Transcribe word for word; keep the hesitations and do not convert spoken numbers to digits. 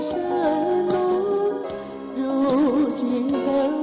的山路，如今的。